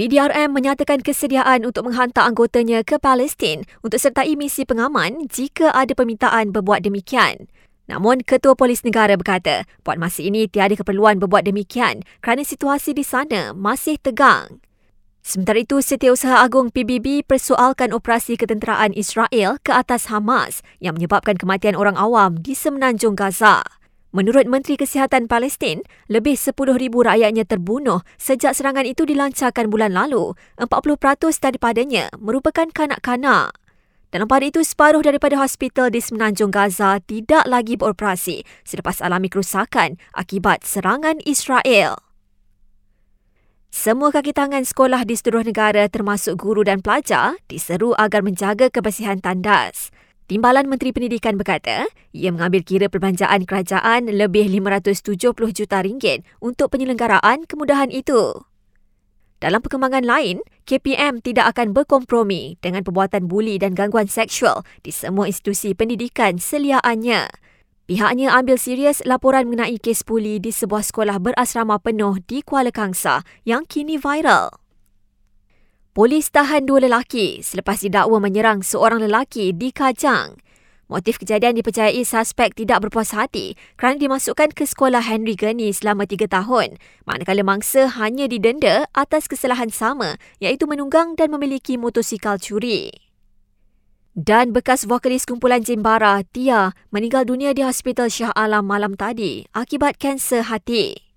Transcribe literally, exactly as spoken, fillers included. P D R M menyatakan kesediaan untuk menghantar anggotanya ke Palestin untuk sertai misi pengaman jika ada permintaan berbuat demikian. Namun, Ketua Polis Negara berkata, buat masa ini tiada keperluan berbuat demikian kerana situasi di sana masih tegang. Sementara itu, Setiausaha Agung P B B persoalkan operasi ketenteraan Israel ke atas Hamas yang menyebabkan kematian orang awam di semenanjung Gaza. Menurut Menteri Kesihatan Palestin, lebih sepuluh ribu rakyatnya terbunuh sejak serangan itu dilancarkan bulan lalu. empat puluh peratus daripadanya merupakan kanak-kanak. Dalam pada itu, separuh daripada hospital di semenanjung Gaza tidak lagi beroperasi selepas alami kerusakan akibat serangan Israel. Semua kaki tangan sekolah di seluruh negara termasuk guru dan pelajar diseru agar menjaga kebersihan tandas. Timbalan Menteri Pendidikan berkata, ia mengambil kira perbelanjaan kerajaan lebih lima ratus tujuh puluh juta ringgit untuk penyelenggaraan kemudahan itu. Dalam perkembangan lain, K P M tidak akan berkompromi dengan perbuatan buli dan gangguan seksual di semua institusi pendidikan seliaannya. Pihaknya ambil serius laporan mengenai kes puli di sebuah sekolah berasrama penuh di Kuala Kangsa yang kini viral. Polis tahan dua lelaki selepas didakwa menyerang seorang lelaki di Kajang. Motif kejadian dipercayai suspek tidak berpuas hati kerana dimasukkan ke sekolah Henry Gennie selama tiga tahun, manakala mangsa hanya didenda atas kesalahan sama iaitu menunggang dan memiliki motosikal curi. Dan bekas vokalis kumpulan Jimbara, Tia, meninggal dunia di Hospital Shah Alam malam tadi akibat kanser hati.